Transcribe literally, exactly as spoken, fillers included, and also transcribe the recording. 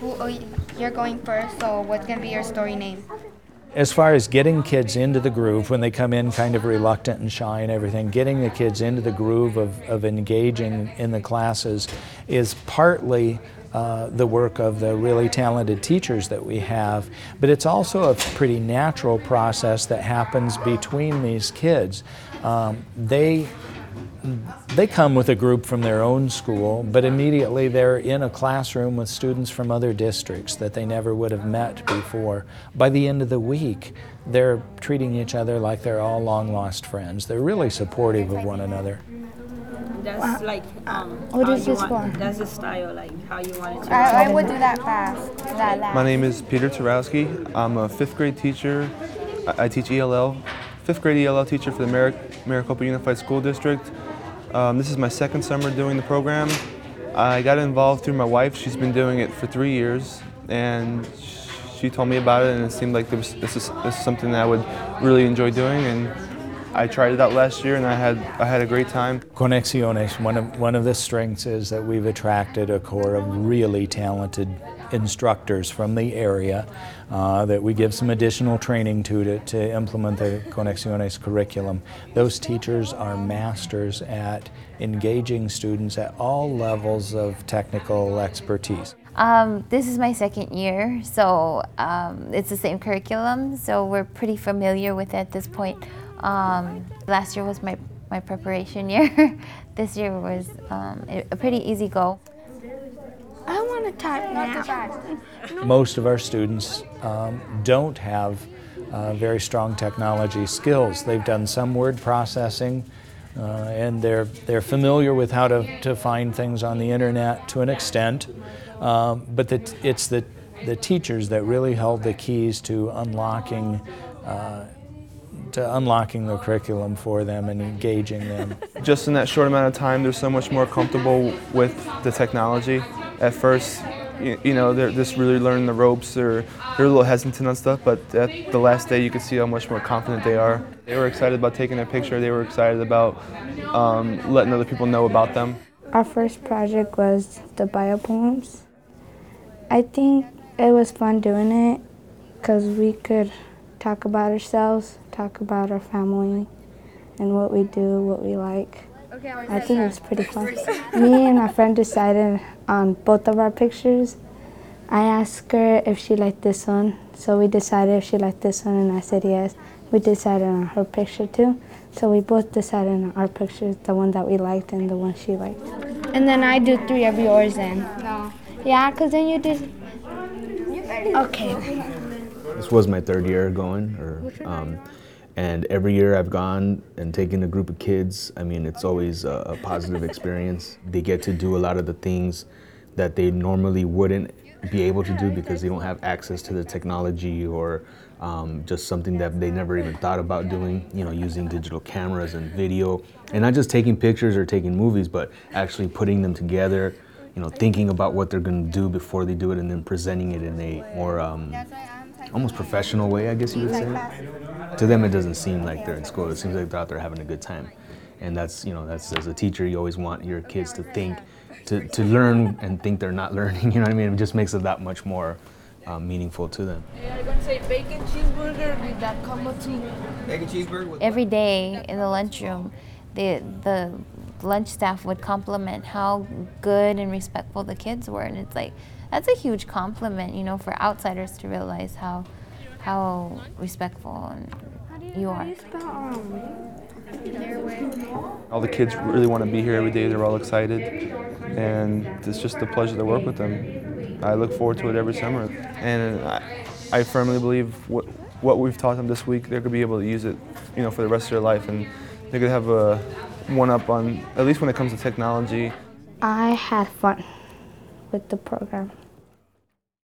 Who, you're going first, so what's going to be your story name? As far as getting kids into the groove, when they come in kind of reluctant and shy and everything, getting the kids into the groove of, of engaging in the classes is partly uh, the work of the really talented teachers that we have, but it's also a pretty natural process that happens between these kids. Um, they They come with a group from their own school, but immediately they're in a classroom with students from other districts that they never would have met before. By the end of the week, they're treating each other like they're all long-lost friends. They're really supportive of one another. That's like um, what is this want, that's the style, like how you want it to. I, I would do that fast. That last. My name is Peter Tarowski. I'm a fifth grade teacher. I, I teach E L L. Fifth grade E L L teacher for the Mar- Maricopa Unified School District. Um, this is my second summer doing the program. I got involved through my wife. She's been doing it for three years, and she told me about it, and it seemed like this, this, is, this is something that I would really enjoy doing, and I tried it out last year, and I had I had a great time. Conexiones, one of, one of the strengths is that we've attracted a core of really talented instructors from the area uh, that we give some additional training to, to to implement the Conexiones curriculum. Those teachers are masters at engaging students at all levels of technical expertise. Um, this is my second year, so um, it's the same curriculum, so we're pretty familiar with it at this point. Um, last year was my, my preparation year. This year was um, a pretty easy go. I want to type now. Most of our students um, don't have uh, very strong technology skills. They've done some word processing, uh, and they're they're familiar with how to, to find things on the internet to an extent. Um, but the, it's the the teachers that really held the keys to unlocking uh, to unlocking the curriculum for them and engaging them. Just in that short amount of time, they're so much more comfortable with the technology. At first, you know, they're just really learning the ropes, or they're a little hesitant on stuff, but at the last day you can see how much more confident they are. They were excited about taking their picture, they were excited about um, letting other people know about them. Our first project was the bio poems. I think it was fun doing it because we could talk about ourselves, talk about our family, and what we do, what we like. I think it was pretty fun. Me and my friend decided on both of our pictures. I asked her if she liked this one, so we decided if she liked this one, and I said yes. We decided on her picture too, so we both decided on our pictures, the one that we liked and the one she liked. And then I do three of yours then. No. Yeah, because then you did... Okay. This was my third year going, or... Um, And every year I've gone and taken a group of kids. I mean, it's always a, a positive experience. They get to do a lot of the things that they normally wouldn't be able to do because they don't have access to the technology, or um, just something that they never even thought about doing, you know, using digital cameras and video. And not just taking pictures or taking movies, but actually putting them together, you know, thinking about what they're gonna do before they do it and then presenting it in a more um, almost professional way, I guess you would say. To them, it doesn't seem like they're in school. It seems like they're out there having a good time. And that's, you know, that's, as a teacher, you always want your kids to think, to, to learn and think they're not learning, you know what I mean? It just makes it that much more um, meaningful to them. You're going to say bacon cheeseburger with that combo tea. Bacon cheeseburger with every day in the lunchroom, the, the lunch staff would compliment how good and respectful the kids were. And it's like, that's a huge compliment, you know, for outsiders to realize how how respectful and you are. All the kids really want to be here every day. They're all excited, and it's just a pleasure to work with them. I look forward to it every summer, and I, I firmly believe what what we've taught them this week, they're gonna be able to use it, you know, for the rest of their life, and they're gonna have a one-up on, at least when it comes to technology. I had fun with the program.